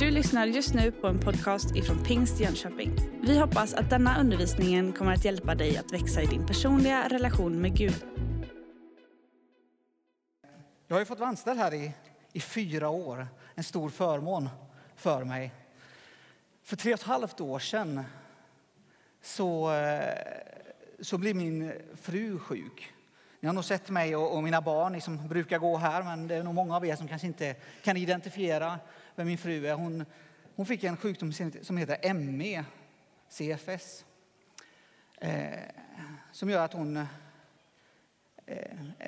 Du lyssnar just nu på en podcast ifrån Pingst Jönköping. Vi hoppas att denna undervisningen kommer att hjälpa dig att växa i din personliga relation med Gud. Jag har ju fått vara anställd här i 4 år. En stor förmån för mig. För 3,5 år sedan så blev min fru sjuk. Ni har nog sett mig och mina barn, ni som brukar gå här, men det är nog många av er som kanske inte kan identifiera vem min fru är. Hon fick en sjukdom som heter ME CFS. Som gör att hon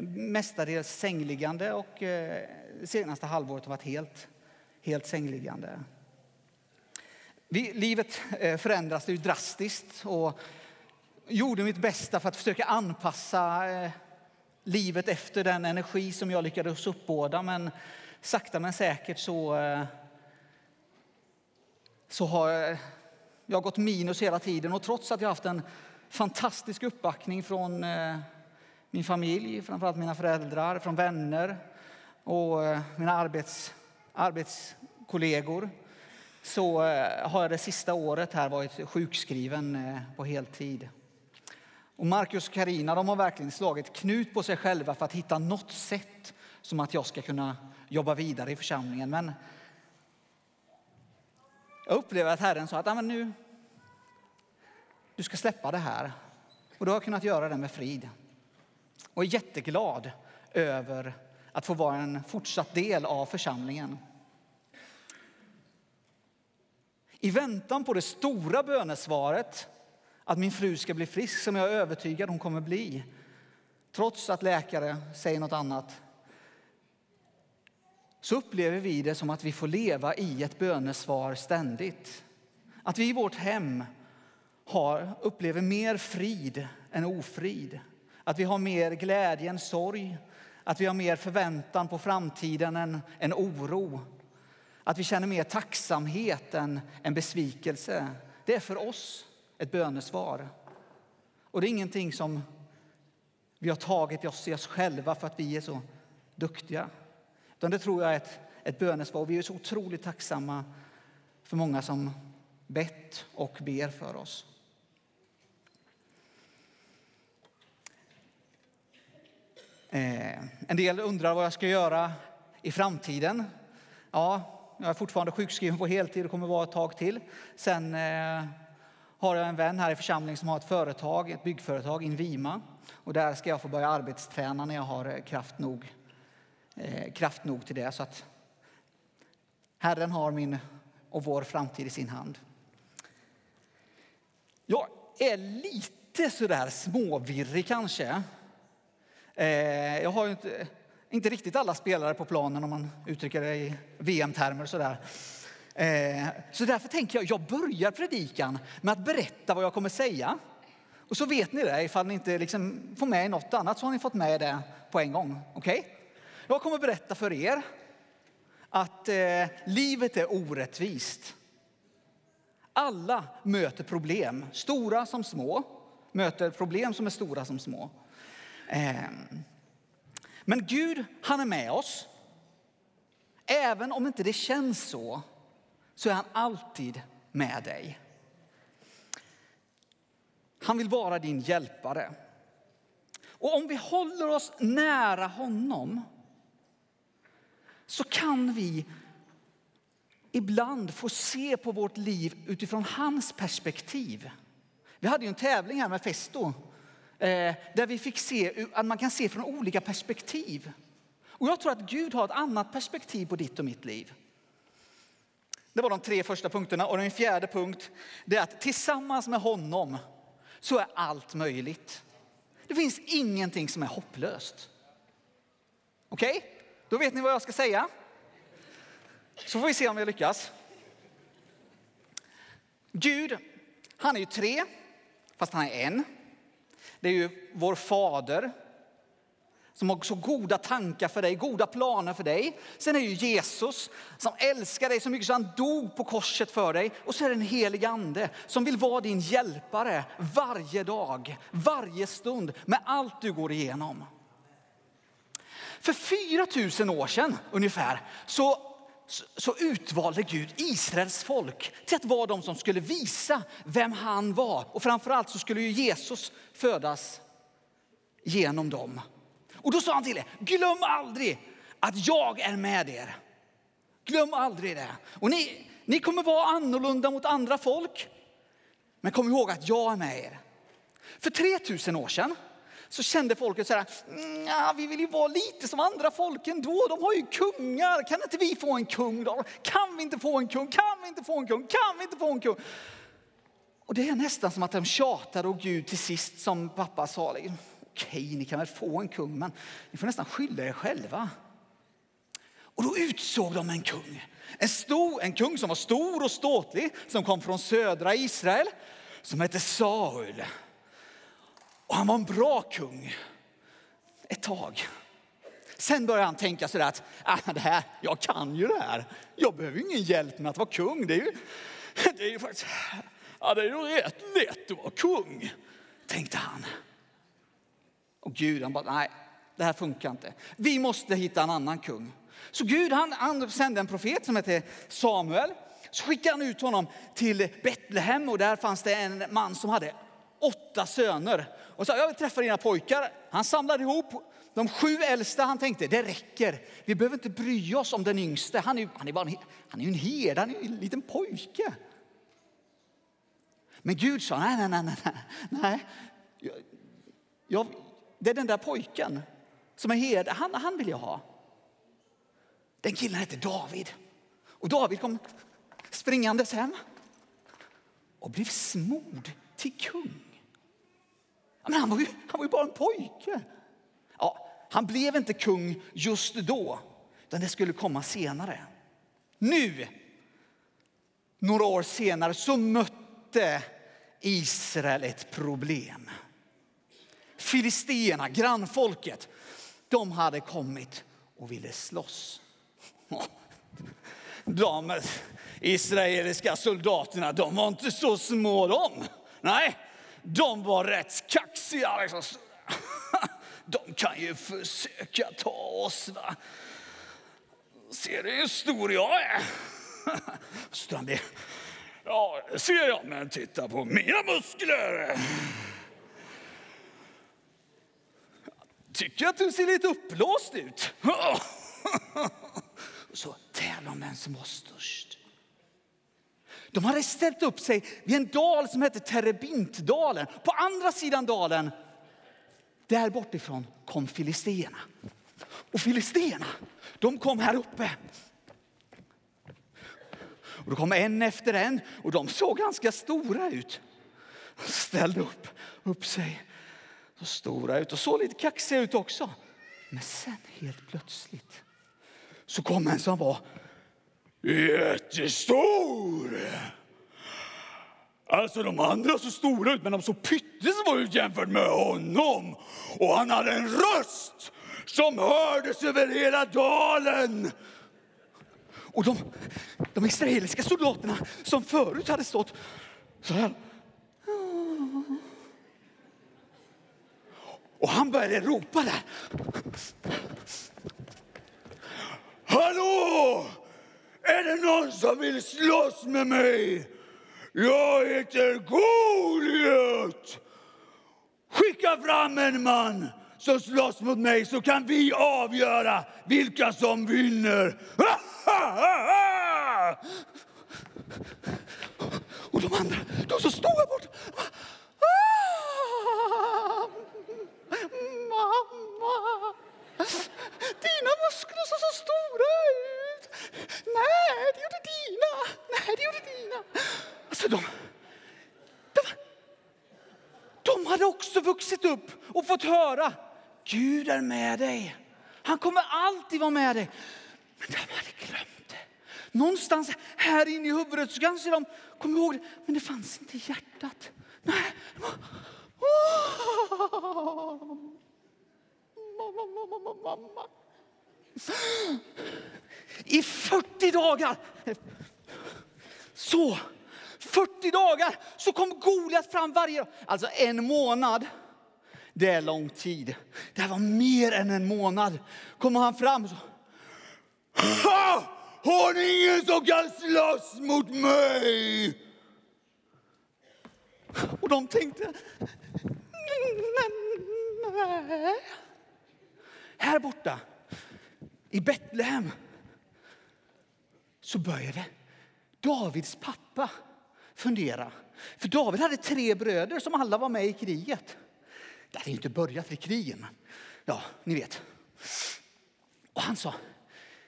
mestadels sängliggande och senaste halvåret har varit helt sängliggande. Livet förändras ju drastiskt och gjorde mitt bästa för att försöka anpassa livet efter den energi som jag lyckades uppbåda. Men sakta men säkert så har jag gått minus hela tiden. Och trots att jag haft en fantastisk uppbackning från min familj, framförallt mina föräldrar, från vänner och mina arbetskollegor, så har jag det sista året här varit sjukskriven på heltid. Och Marcus och Carina, de har verkligen slagit knut på sig själva för att hitta något sätt som att jag ska kunna jobba vidare i församlingen. Men jag upplever att Herren sa att nu, du ska släppa det här. Och då har jag kunnat göra det med frid. Och är jätteglad över att få vara en fortsatt del av församlingen. I väntan på det stora bönesvaret, att min fru ska bli frisk, som jag är övertygad hon kommer bli, trots att läkare säger något annat, så upplever vi det som att vi får leva i ett bönesvar ständigt. Att vi i vårt hem upplever mer frid än ofrid. Att vi har mer glädje än sorg. Att vi har mer förväntan på framtiden än oro. Att vi känner mer tacksamhet än besvikelse. Det är för oss ett bönesvar. Och det är ingenting som vi har tagit i oss själva för att vi är så duktiga. Utan det tror jag är ett bönesvar. Och vi är så otroligt tacksamma för många som bett och ber för oss. En del undrar vad jag ska göra i framtiden. Ja, jag är fortfarande sjukskriven på heltid och kommer vara ett tag till. Sen har jag en vän här i församlingen som har ett företag, ett byggföretag, Invima. Och där ska jag få börja arbetsträna när jag har kraft nog till det. Så att Herren har min och vår framtid i sin hand. Jag är lite sådär småvirrig kanske. Jag har ju inte riktigt alla spelare på planen, om man uttrycker det i VM-termer sådär. Så därför tänker jag börjar predikan med att berätta vad jag kommer säga. Och så vet ni det, ifall ni inte får med något annat så har ni fått med det på en gång. Okej? Jag kommer berätta för er att livet är orättvist. Alla möter problem, stora som små. Möter problem som är stora som små. Men Gud, han är med oss. Även om inte det känns så är han alltid med dig. Han vill vara din hjälpare. Och om vi håller oss nära honom så kan vi ibland få se på vårt liv utifrån hans perspektiv. Vi hade ju en tävling här med Festo där vi fick se att man kan se från olika perspektiv. Och jag tror att Gud har ett annat perspektiv på ditt och mitt liv. Det var de 3 första punkterna. Och den 4:e punkt är att tillsammans med honom så är allt möjligt. Det finns ingenting som är hopplöst. Okej? Då vet ni vad jag ska säga. Så får vi se om vi lyckas. Gud, han är ju 3, fast han är en. Det är ju vår fader som har så goda tankar för dig, goda planer för dig. Sen är ju Jesus som älskar dig så mycket så han dog på korset för dig. Och så är det en helig ande som vill vara din hjälpare varje dag, varje stund med allt du går igenom. För 4000 år sedan ungefär så så utvalde Gud Israels folk till att vara de som skulle visa vem han var. Och framförallt så skulle ju Jesus födas genom dem. Och då sa han till er, glöm aldrig att jag är med er. Glöm aldrig det. Och ni kommer vara annorlunda mot andra folk. Men kom ihåg att jag är med er. För 3000 år sedan så kände folket så här, ja, vi vill ju vara lite som andra folken då. De har ju kungar. Kan inte vi få en kung då? Kan vi inte få en kung? Kan vi inte få en kung? Kan vi inte få en kung? Och det är nästan som att de tjatade och Gud till sist som pappa sa. Okej, ni kan väl få en kung, men ni får nästan skylla er själva. Och då utsåg de en kung. En kung som var stor och ståtlig, som kom från södra Israel, som hette Saul. Och han var en bra kung ett tag. Sen började han tänka sådär att jag kan ju det här. Jag behöver ju ingen hjälp med att vara kung. Det är ju faktiskt, det är ju rätt lätt att vara kung, tänkte han. Och Gud, han bara, nej, det här funkar inte. Vi måste hitta en annan kung. Så Gud, han sände en profet som hette Samuel. Så skickade han ut honom till Betlehem, och där fanns det en man som hade 8 söner. Och sa, jag vill träffa dina pojkar. Han samlade ihop de 7 äldsta. Han tänkte, det räcker. Vi behöver inte bry oss om den yngste. Han är en herde, han är en liten pojke. Men Gud sa, nej. Det är den där pojken som är herde. Han vill jag ha. Den killen hette David. Och David kom springandes hem och blev smord till kung. Men han var ju bara en pojke. Ja, han blev inte kung just då, utan det skulle komma senare. Nu, några år senare, så mötte Israel ett problem. Filistierna, grannfolket, de hade kommit och ville slåss. De israeliska soldaterna, de var inte så små de. Nej, de var rätt kaxiga. Liksom. De kan ju försöka ta oss, va? Ser du hur stor jag är? Så de, ja, ser jag, men titta på mina muskler. Tycker att du ser lite uppblåst ut. Så tävlar de vem som var störst. De hade ställt upp sig vid en dal som hette Terebintdalen. På andra sidan dalen, där bortifrån, kom filisterna. Och filisterna, de kom här uppe. Och då kom en efter en, och de såg ganska stora ut. De ställde upp sig. Så stora ut och så lite kaxiga ut också. Men sen helt plötsligt så kom en som var jättestor. Alltså de andra så stora ut, men de så pyttesmå ut jämfört med honom. Och han hade en röst som hördes över hela dalen. Och de israeliska soldaterna som förut hade stått så här. Och han började ropa där. Hallå! Är det någon som vill slåss med mig? Jag heter Goliath. Skicka fram en man som slåss mot mig, så kan vi avgöra vilka som vinner. Och de andra, de som stod här borta. Mamma! Dina muskler såg så stora ut. Nej, det gjorde dina. Alltså de hade också vuxit upp och fått höra. Gud är med dig. Han kommer alltid vara med dig. Men de hade glömt det. Någonstans här inne i huvudet så kanske de kom ihåg det. Men det fanns inte i hjärtat. Nej, mamma. I 40 dagar så kom Goliath fram varje dag. Alltså en månad, det är lång tid. Det här var mer än en månad. Kommer han fram så. Har ni ingen som kan slåss mot mig? Och de tänkte, nej. Här borta, i Betlehem, så började Davids pappa fundera. För David hade 3 bröder som alla var med i kriget. Det hade inte börjat i krigen, men ja, ni vet. Och han sa,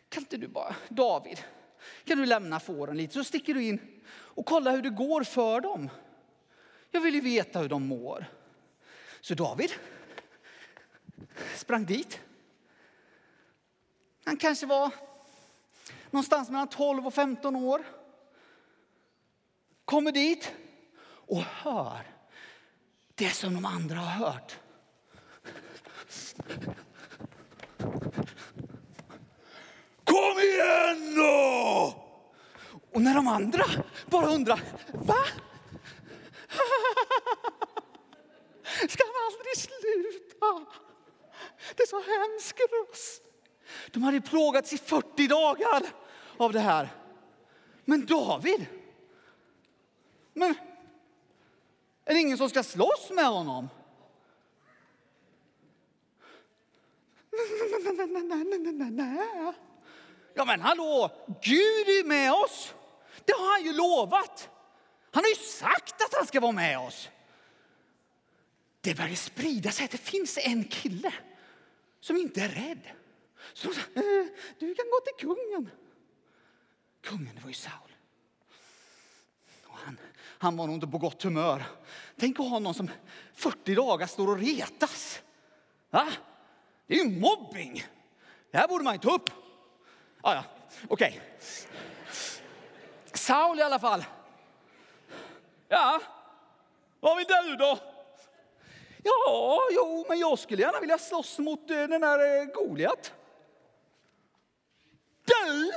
kan inte du bara, David, kan du lämna fåren lite? Så sticker du in och kollar hur det går för dem. Jag vill ju veta hur de mår. Så David sprang dit. Han kanske var någonstans mellan 12 och 15 år. Kommer dit och hör det som de andra har hört. Kom igen då! Och när de andra bara undrar, va? Ska man aldrig sluta? Det är så hemskt röst. De hade plågats i 40 dagar av det här. Men David, men är det ingen som ska slåss med honom? Nej. Ja men hallå, Gud är med oss. Det har han ju lovat. Han har ju sagt att han ska vara med oss. Det började sprida sig att det finns en kille som inte är rädd. Så de sa, du kan gå till kungen. Kungen, det var ju Saul. Han var nog inte på gott humör. Tänk att ha någon som 40 dagar står och retas. Va? Det är ju mobbing. Det här borde man inte ta upp. Ja, okej. Saul i alla fall. Ja, vad vill du då? Ja, jo, men jag skulle gärna vilja slåss mot den här Goliath. Du!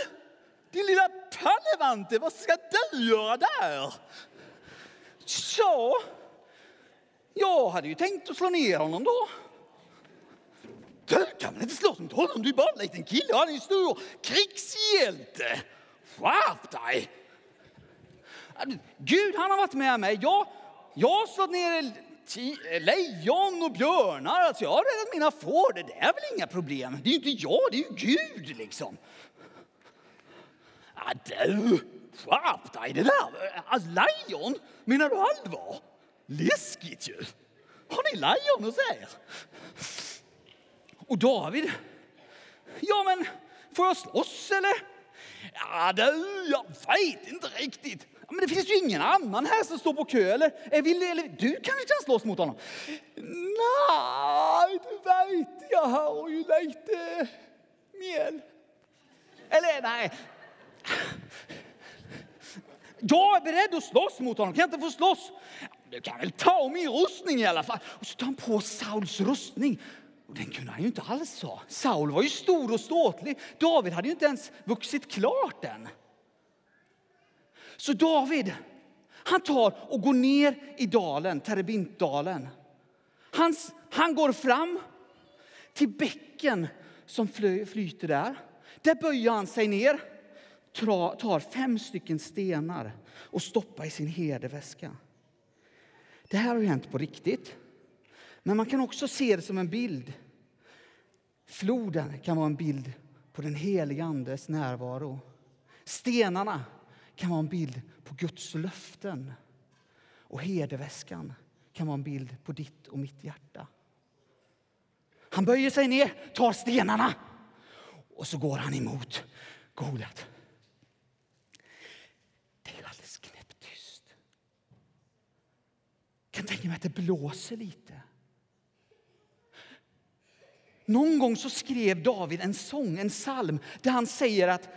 Din lilla pallevante, vad ska du göra där? Så, jag hade ju tänkt att slå ner honom då. Du kan väl inte slåss mot honom, du är bara en liten kille. Han är ju stor krigshjälte. Skärp dig! Gud, han har varit med mig. Jag har slått ner lejon och björnar. Alltså, jag har räddat mina får. Det är väl inga problem. Det är ju inte jag, det är ju Gud liksom. Ja, du, skärp dig, det där. Alltså, lejon, menar du allvar? Läskigt ju. Har ni lejon hos er? Och David, ja men, får jag slåss eller? Ja du, jag vet inte riktigt. Men det finns ju ingen annan här som står på kö, eller du kanske kan slåss mot honom. Nej, du vet, jag har ju lite mjäll. Eller nej. Jag är beredd att slåss mot honom. Kan jag inte få slåss? Du kan väl ta min rustning i alla fall. Och så tar han på Sauls rustning. Och den kunde han ju inte alls ha. Saul var ju stor och ståtlig. David hade ju inte ens vuxit klart än. Så David, han tar och går ner i dalen, Terebintdalen. Han går fram till bäcken som flyter där. Där böjer han sig ner, tar 5 stycken stenar och stoppar i sin herdeväska. Det här har ju hänt på riktigt. Men man kan också se det som en bild. Floden kan vara en bild på den heliga andes närvaro. Stenarna kan vara en bild på Guds löften. Och herdeväskan kan vara en bild på ditt och mitt hjärta. Han böjer sig ner, tar stenarna. Och så går han emot Goliath. Det är alldeles knäpptyst. Jag kan tänka mig att det blåser lite. Någon gång så skrev David en sång, en psalm, där han säger att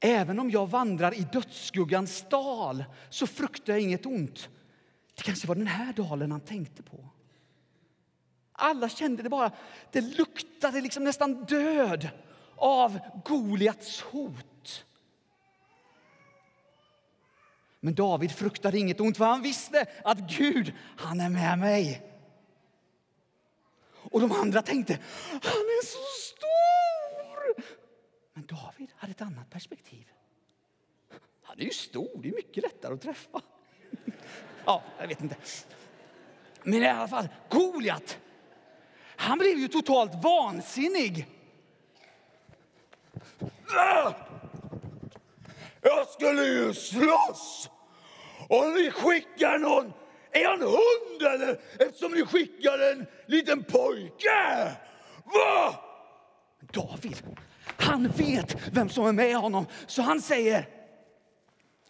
även om jag vandrar i dödsskuggans dal så fruktar jag inget ont. Det kanske var den här dalen han tänkte på. Alla kände det bara, det luktade liksom nästan död av Goliaths hot. Men David fruktade inget ont för han visste att Gud, han är med mig. Och de andra tänkte, han är så stor. Men David hade ett annat perspektiv. Han är ju stor, det är mycket lättare att träffa. Ja, jag vet inte. Men i alla fall, Goliath, han blev ju totalt vansinnig. Jag skulle ju slåss. Och ni skickar någon, är han hund eller? Eftersom ni skickar en liten pojke. Va? David, han vet vem som är med honom. Så han säger,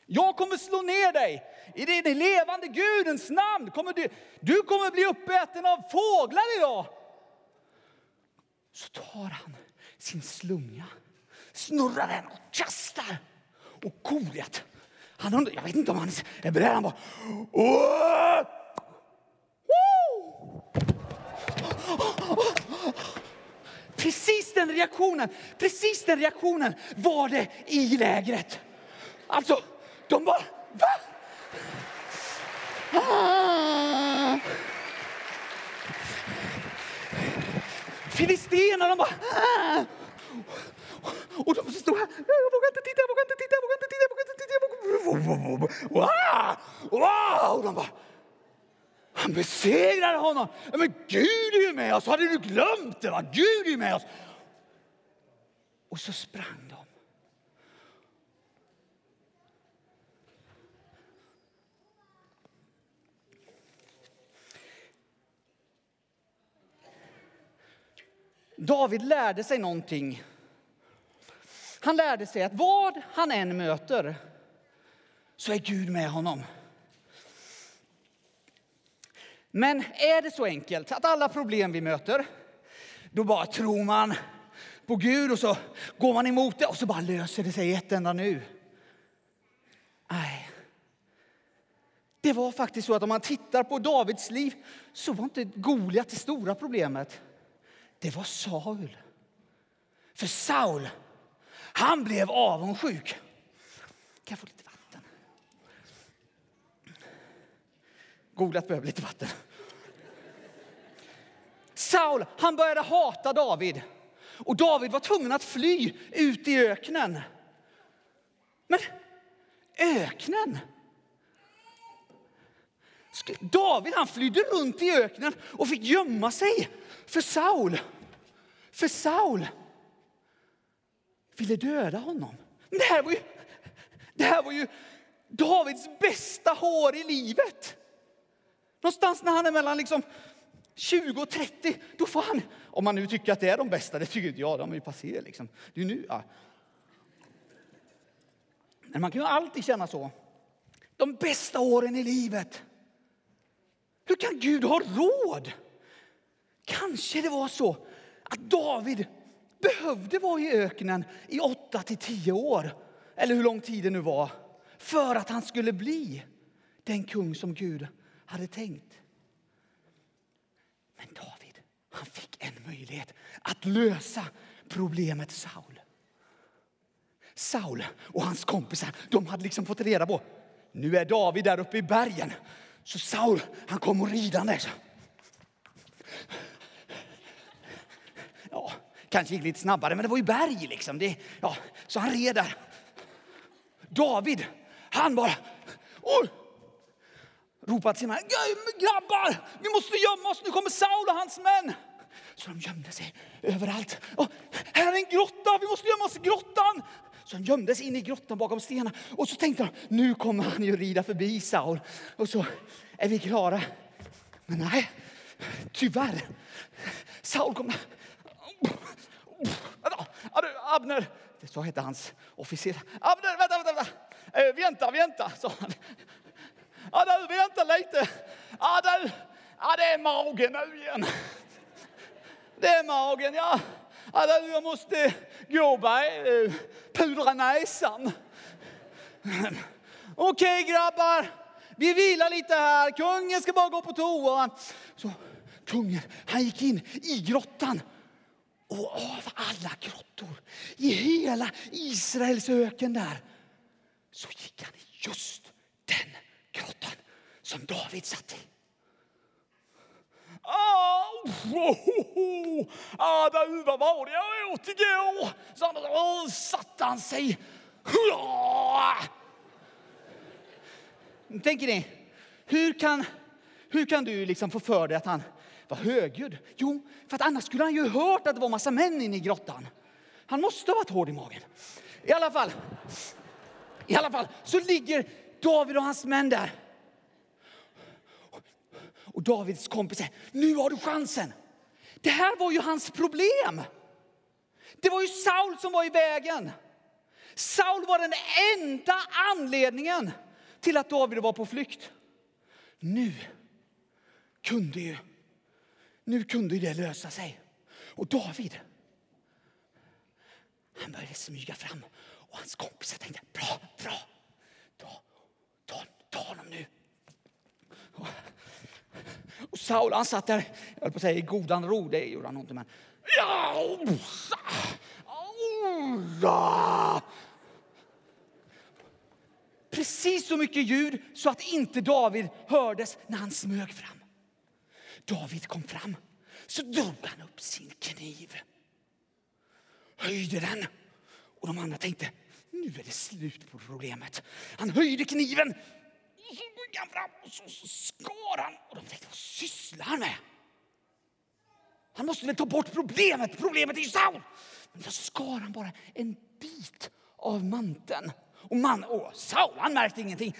jag kommer slå ner dig. I den levande Gudens namn kommer du kommer bli uppäten av fåglar idag. Så tar han sin slunga, snurrar den och kastar. Och Goliath, jag vet inte om han är beredd. Han bara... Precis den reaktionen var det i lägret. Alltså, de bara... Va? Ah. Filistierna, de bara... Ah. Och de stod här. Jag vågar inte titta. Wow! Och de bara... Han besegrar honom. Men Gud är ju med oss. Hade du glömt det, va? Gud är ju med oss. Och så sprang de. David lärde sig någonting. Han lärde sig att vad han än möter så är Gud med honom. Men är det så enkelt att alla problem vi möter, då bara tror man på Gud och så går man emot det och så bara löser det sig ett enda nu? Nej. Det var faktiskt så att om man tittar på Davids liv så var inte Goliat det stora problemet. Det var Saul. För Saul, han blev avundsjuk. Kan jag få lite vatten? Goliat behöver lite vatten. Saul, han började hata David. Och David var tvungen att fly ut i öknen. Men öknen? David, han flydde runt i öknen och fick gömma sig för Saul. För Saul ville döda honom. Men det här var ju Davids bästa år i livet. Någonstans när han är mellan liksom 20 och 30, då får han, om man nu tycker att det är de bästa, det tycker inte jag, de är ju passé liksom. Det är nu, ja. Men man kan ju alltid känna så. De bästa åren i livet. Hur kan Gud ha råd? Kanske det var så att David behövde vara i öknen i 8 till 10 år. Eller hur lång tid det nu var. För att han skulle bli den kung som Gud hade tänkt. Men David, han fick en möjlighet att lösa problemet Saul. Saul och hans kompisar, de hade liksom fått reda på. Nu är David där uppe i bergen. Så Saul, han kommer ridande. Ja, kanske gick lite snabbare, men det var ju berg liksom. Så han red där. David, han bara... ropade till sina grabbar, vi måste gömma oss, nu kommer Saul och hans män. Så de gömde sig överallt. Här är en grotta, vi måste gömma oss i grottan. Så de gömde sig in i grottan bakom stenarna. Och så tänkte de, nu kommer han ju rida förbi Saul. Och så är vi klara. Men nej, tyvärr. Saul kommer... Abner, det så hette hans officer. Abner, vänta. Vänta, sa han. Adel, vänta lite. Adel, det är magen nu igen. Det är magen, ja. Adel, jag måste gå och pudra näsan. Okej, grabbar. Vi vilar lite här. Kungen ska bara gå på toa. Så kungen, han gick in i grottan. Och av alla grottor i hela Israels öken där, så gick han just den grottan som David satt i. Vad var det jag åt igår? Så satt han sig. Tänker ni, hur kan du liksom få för dig att han var högljudd? Jo, för att annars skulle han ju hört att det var massa män inne i grottan. Han måste ha varit hård i magen. I alla fall så ligger David och hans män där. Och Davids kompis säger, nu har du chansen. Det här var ju hans problem. Det var ju Saul som var i vägen. Saul var den enda anledningen till att David var på flykt. Nu kunde ju det lösa sig. Och David, han började smyga fram. Och hans kompisar tänkte, bra. Ta honom nu. Och Saul, han satt där, jag höll på att säga i godan ro, det gjorde han inte, men... Precis så mycket ljud så att inte David hördes när han smög fram. David kom fram, så drog han upp sin kniv. Höjde den. Och de andra tänkte, nu är det slut på problemet. Han höjde kniven. Och så gick han fram och så skar han. Och de tänkte, vad sysslar han med? Han måste väl ta bort problemet. Problemet är ju Saul. Men då skar han bara en bit av manteln. Och Saul, han märkte ingenting.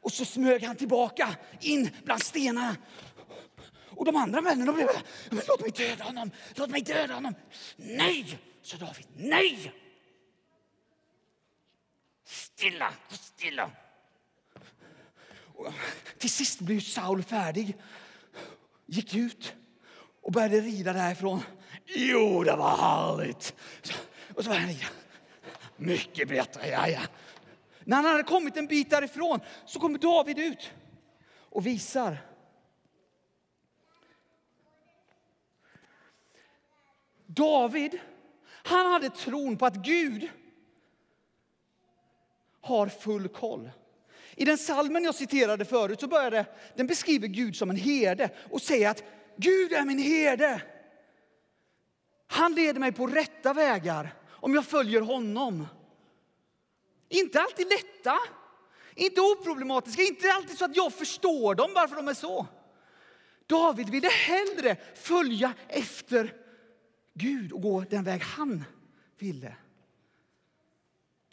Och så smög han tillbaka in bland stenarna. Och de andra männen, de blev, men låt mig döda honom. Nej, sa David, nej. Stilla. Och till sist blev Saul färdig. Gick ut och började rida därifrån. Jo, det var härligt. Och så var han rida. Mycket bättre, ja. När han hade kommit en bit därifrån så kommer David ut och visar. David, han hade tron på att Gud har full koll. I den salmen jag citerade förut så började den beskriver Gud som en herde och säger att Gud är min herde. Han leder mig på rätta vägar om jag följer honom. Inte alltid lätta, inte oproblematiska, inte alltid så att jag förstår dem varför de är så. David ville hellre följa efter Gud och gå den väg han ville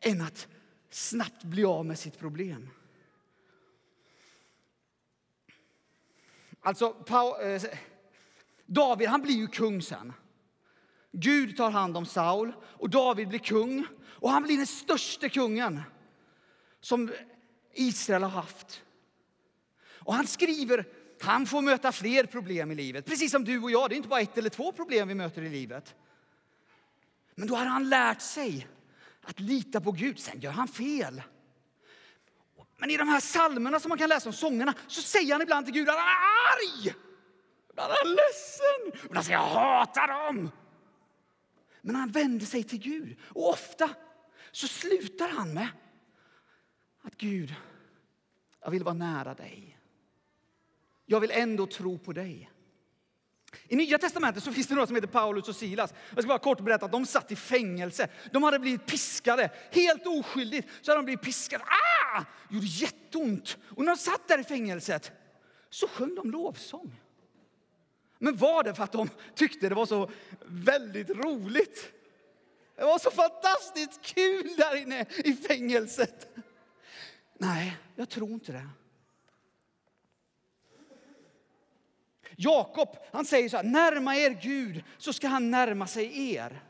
än att snabbt bli av med sitt problem. Alltså, David, han blir ju kung sen. Gud tar hand om Saul och David blir kung. Och han blir den största kungen som Israel har haft. Och han skriver, han får möta fler problem i livet. Precis som du och jag, det är inte bara ett eller två problem vi möter i livet. Men då har han lärt sig att lita på Gud, sen gör han fel. Men i de här salmerna som man kan läsa om sångerna så säger han ibland till Gud att han är arg. Ibland är han ledsen. Ibland säger han, jag hatar dem. Men han vänder sig till Gud. Och ofta så slutar han med att Gud, jag vill vara nära dig. Jag vill ändå tro på dig. I Nya Testamentet så finns det några som heter Paulus och Silas. Jag ska bara kort berätta att de satt i fängelse. De hade blivit piskade. Helt oskyldigt så hade de blivit piskade. Gjorde jätteont. Och när de satt där i fängelset så sjöng de lovsång. Men var det för att de tyckte det var så väldigt roligt? Det var så fantastiskt kul där inne i fängelset. Nej, jag tror inte det. Jakob, han säger så här, närma er Gud så ska han närma sig er.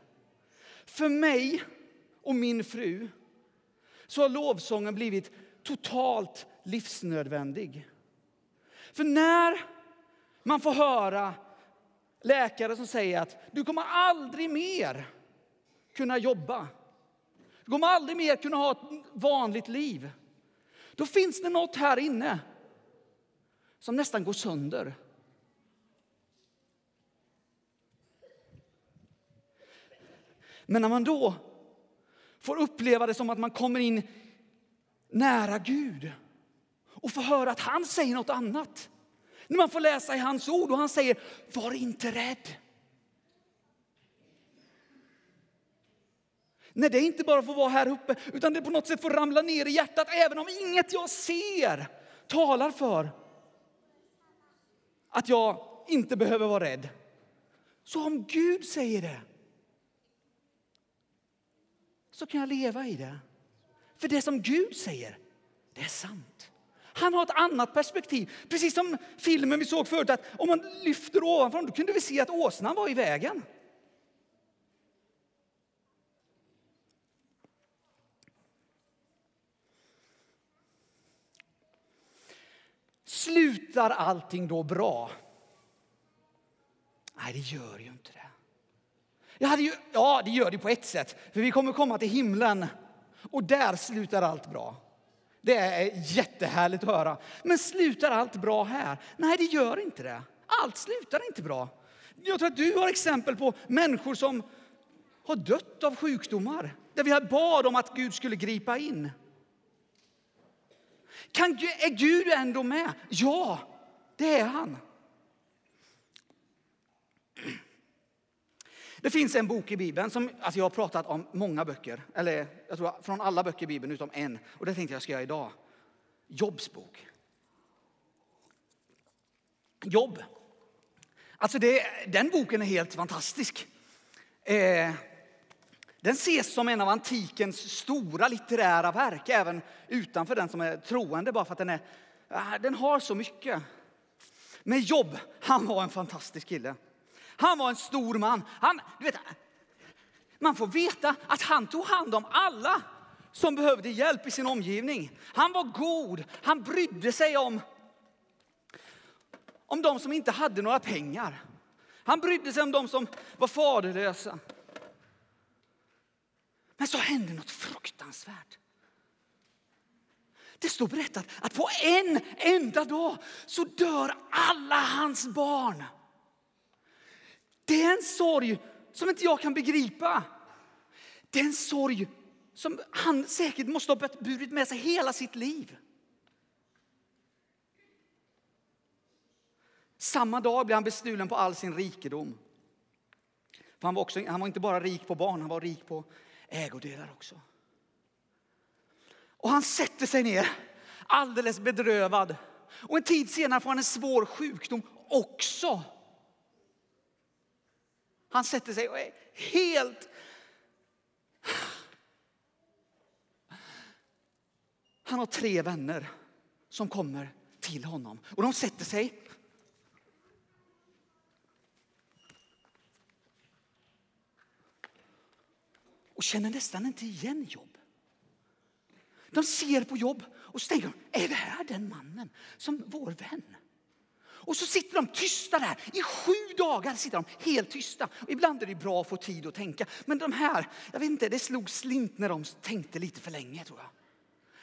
För mig och min fru så har lovsången blivit totalt livsnödvändig. För när man får höra läkare som säger att du kommer aldrig mer kunna jobba. Du kommer aldrig mer kunna ha ett vanligt liv. Då finns det något här inne som nästan går sönder. Men när man då får uppleva det som att man kommer in nära Gud och få höra att han säger något annat. När man får läsa i hans ord och han säger, var inte rädd. När det inte bara får vara här uppe utan det på något sätt får ramla ner i hjärtat även om inget jag ser talar för att jag inte behöver vara rädd. Så om Gud säger det så kan jag leva i det. För det som Gud säger, det är sant. Han har ett annat perspektiv. Precis som filmen vi såg förut, att om man lyfter ovanför då kunde vi se att åsnan var i vägen. Slutar allting då bra? Nej, det gör ju inte det. Det gör det på ett sätt. För vi kommer komma till himlen och där slutar allt bra. Det är jättehärligt att höra. Men slutar allt bra här? Nej, det gör inte det. Allt slutar inte bra. Jag tror att du har exempel på människor som har dött av sjukdomar. Där vi bad om att Gud skulle gripa in. Är Gud ändå med? Ja, det är han. Det finns en bok i Bibeln som jag har pratat om många böcker. Eller jag tror från alla böcker i Bibeln utom en. Och det tänkte jag ska göra idag. Jobbsbok. Jobb. Alltså den boken är helt fantastisk. Den ses som en av antikens stora litterära verk. Även utanför den som är troende. Bara för att den har så mycket. Men Jobb, han var en fantastisk kille. Han var en stor man. Man får veta att han tog hand om alla som behövde hjälp i sin omgivning. Han var god. Han brydde sig om de som inte hade några pengar. Han brydde sig om de som var faderlösa. Men så hände något fruktansvärt. Det står berättat att på en enda dag så dör alla hans barn. Det är en sorg som inte jag kan begripa. Det är en sorg som han säkert måste ha burit med sig hela sitt liv. Samma dag blev han bestulen på all sin rikedom. För han var inte bara rik på barn, han var rik på ägodelar också. Och han sätter sig ner alldeles bedrövad. Och en tid senare får han en svår sjukdom också. Han sätter sig och är helt... Han har 3 vänner som kommer till honom. Och de sätter sig. Och känner nästan inte igen Jobb. De ser på Jobb och så tänker de, är det här den mannen som vår vän? Och så sitter de tysta där. I 7 dagar sitter de helt tysta. Och ibland är det bra att få tid att tänka. Men de här, jag vet inte, det slog slint när de tänkte lite för länge tror jag.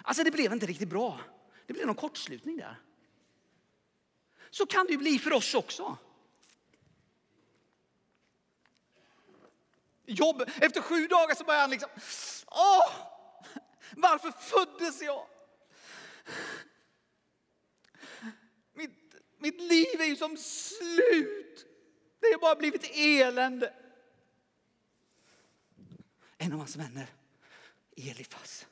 Alltså det blev inte riktigt bra. Det blev någon kortslutning där. Så kan det ju bli för oss också. Jobb, efter 7 dagar så börjar han liksom, varför föddes jag? Mitt liv är ju som slut. Det har bara blivit elände. En av hans vänner, Elifas.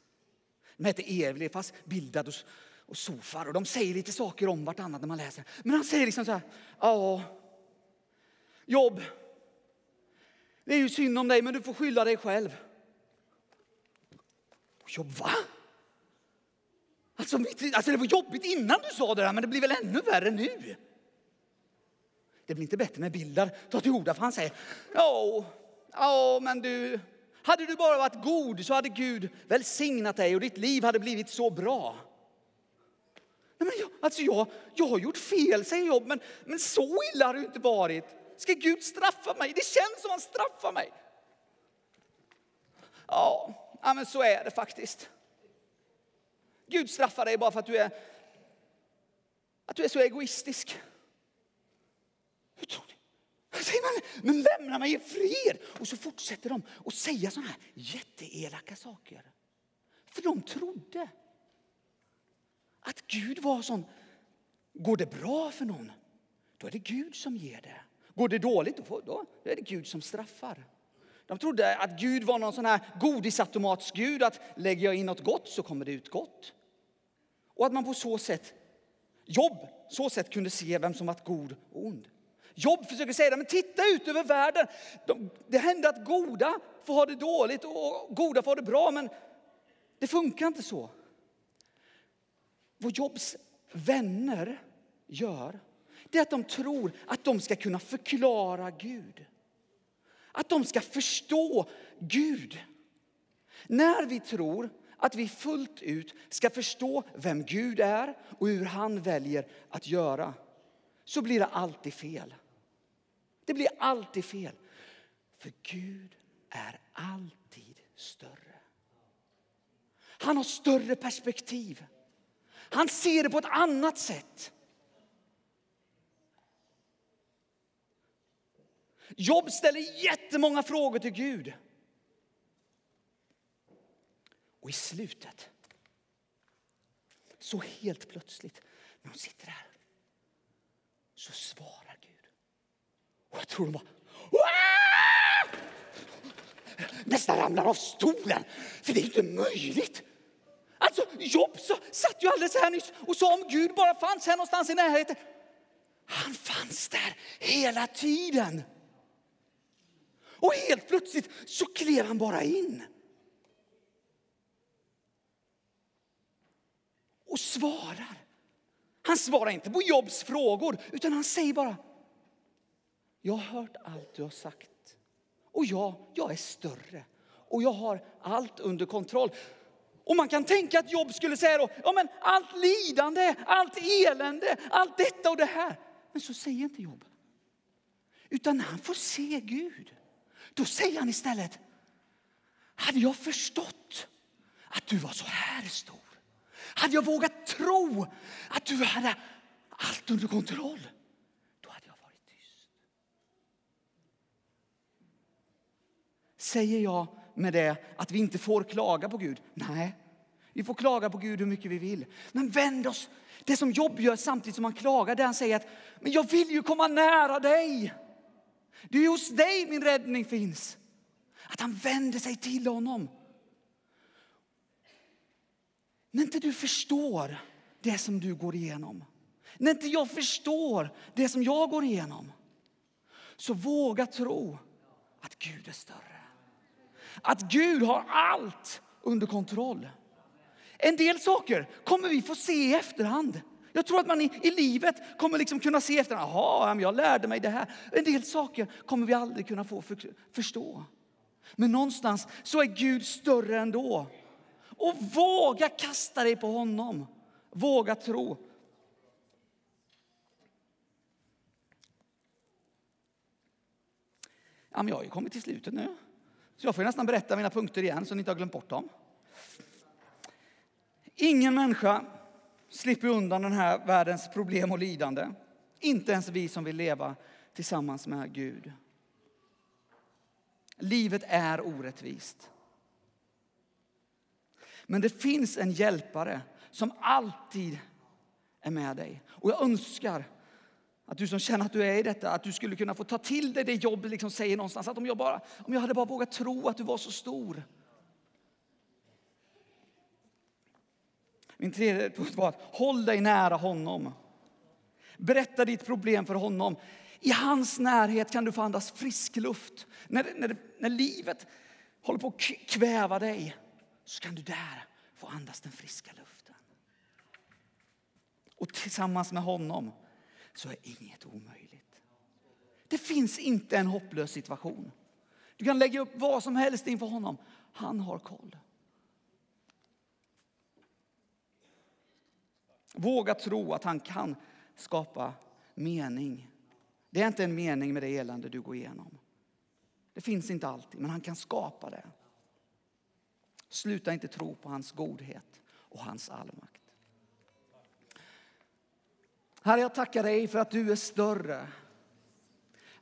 De heter Elifas, bildad och Sofar. Och de säger lite saker om vartannat när man läser. Men han säger liksom så här. Ja, Jobb. Det är ju synd om dig men du får skylla dig själv. Och Jobb, va? Alltså det var jobbigt innan du sa det där, men det blir väl ännu värre nu. Det blir inte bättre med bilder. Ta till orda för han säger, men du, hade du bara varit god så hade Gud välsignat dig och ditt liv hade blivit så bra. Nej, men jag har gjort fel, säger Jobb, men så illa har det inte varit. Ska Gud straffa mig? Det känns som han straffar mig. Ja, men så är det faktiskt. Gud straffar dig bara för att du är så egoistisk. Hur tror ni? Säger man, men lämna mig i fred. Och så fortsätter de att säga sådana här jätteelaka saker. För de trodde att Gud var sån. Går det bra för någon, då är det Gud som ger det. Går det dåligt, då är det Gud som straffar. De trodde att Gud var någon sån här godisautomatsgud. Att lägger jag in något gott så kommer det ut gott. Och att man på så sätt, Jobb, så sätt kunde se vem som var god och ond. Jobb försöker säga det, men titta ut över världen. Det händer att goda får ha det dåligt och goda får ha det bra. Men det funkar inte så. Vad Jobbs vänner gör, det är att de tror att de ska kunna förklara Gud. Att de ska förstå Gud. När vi tror att vi fullt ut ska förstå vem Gud är och hur han väljer att göra, så blir det alltid fel. Det blir alltid fel. För Gud är alltid större. Han har större perspektiv. Han ser det på ett annat sätt. Jobb ställer jättemånga frågor till Gud. Och i slutet, så helt plötsligt, när de sitter där, så svarar Gud. Och jag tror de bara, Wah! Nästan ramlar av stolen, för det är inte möjligt. Alltså, Jobb så satt ju alldeles här nyss och sa om Gud bara fanns här någonstans i närheten. Han fanns där hela tiden. Och helt plötsligt så klev han bara in. Och svarar. Han svarar inte på Jobbs frågor, utan han säger bara: jag har hört allt du har sagt. Och jag är större. Och jag har allt under kontroll. Och man kan tänka att Jobb skulle säga då, ja men allt lidande, allt elände, allt detta och det här. Men så säger inte Jobb. Utan han får se Gud. Då säger han istället: hade jag förstått att du var så här stor? Hade jag vågat tro att du hade allt under kontroll? Då hade jag varit tyst. Säger jag med det att vi inte får klaga på Gud? Nej, vi får klaga på Gud hur mycket vi vill. Men vänd oss. Det som Jobb gör samtidigt som han klagar, där han säger att men jag vill ju komma nära dig. Det är hos dig min räddning finns. Att han vänder sig till honom. När inte du förstår det som du går igenom. När inte jag förstår det som jag går igenom. Så våga tro att Gud är större. Att Gud har allt under kontroll. En del saker kommer vi få se i efterhand. Jag tror att man i livet kommer liksom kunna se efter. Jaha, jag lärde mig det här. En del saker kommer vi aldrig kunna få förstå. Men någonstans så är Gud större ändå. Och våga kasta dig på honom. Våga tro. Ja, men jag har ju kommit till slutet nu. Så jag får nästan berätta mina punkter igen så ni inte har glömt bort dem. Ingen människa slipper undan den här världens problem och lidande. Inte ens vi som vill leva tillsammans med Gud. Livet är orättvist. Men det finns en hjälpare som alltid är med dig. Och jag önskar att du som känner att du är i detta, att du skulle kunna få ta till dig det Jobb liksom säger någonstans. Att om jag hade bara vågat tro att du var så stor. Min tredje punkt var att håll dig nära honom. Berätta ditt problem för honom. I hans närhet kan du få andas frisk luft. När livet håller på att kväva dig, så kan du där få andas den friska luften. Och tillsammans med honom så är inget omöjligt. Det finns inte en hopplös situation. Du kan lägga upp vad som helst inför honom. Han har koll. Våga tro att han kan skapa mening. Det är inte en mening med det elände du går igenom. Det finns inte alltid, men han kan skapa det. Sluta inte tro på hans godhet och hans allmakt. Herre, jag tackar dig för att du är större.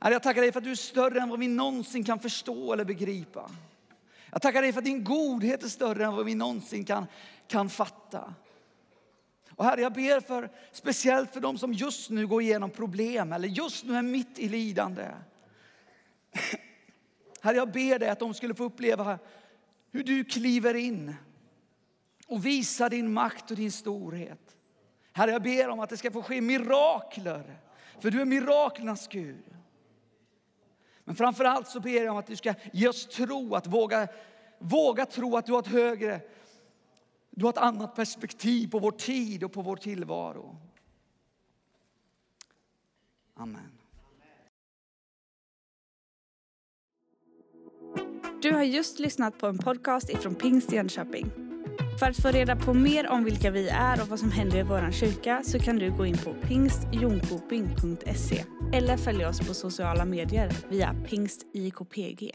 Herre, jag tackar dig för att du är större än vad vi någonsin kan förstå eller begripa. Jag tackar dig för att din godhet är större än vad vi någonsin kan fatta. Och Herre, jag ber speciellt för de som just nu går igenom problem eller just nu är mitt i lidande. Herre, jag ber dig att de skulle få uppleva hur du kliver in och visar din makt och din storhet. Herre, jag ber om att det ska få ske mirakler, för du är miraklernas Gud. Men framförallt så ber jag om att du ska ge oss tro, att våga tro att du har ett högre, du har ett annat perspektiv på vår tid och på vår tillvaro. Amen. Du har just lyssnat på en podcast ifrån Pingst Jönköping. För att få reda på mer om vilka vi är och vad som händer i vår kyrka så kan du gå in på pingstjonkoping.se eller följa oss på sociala medier via pingstjkpg.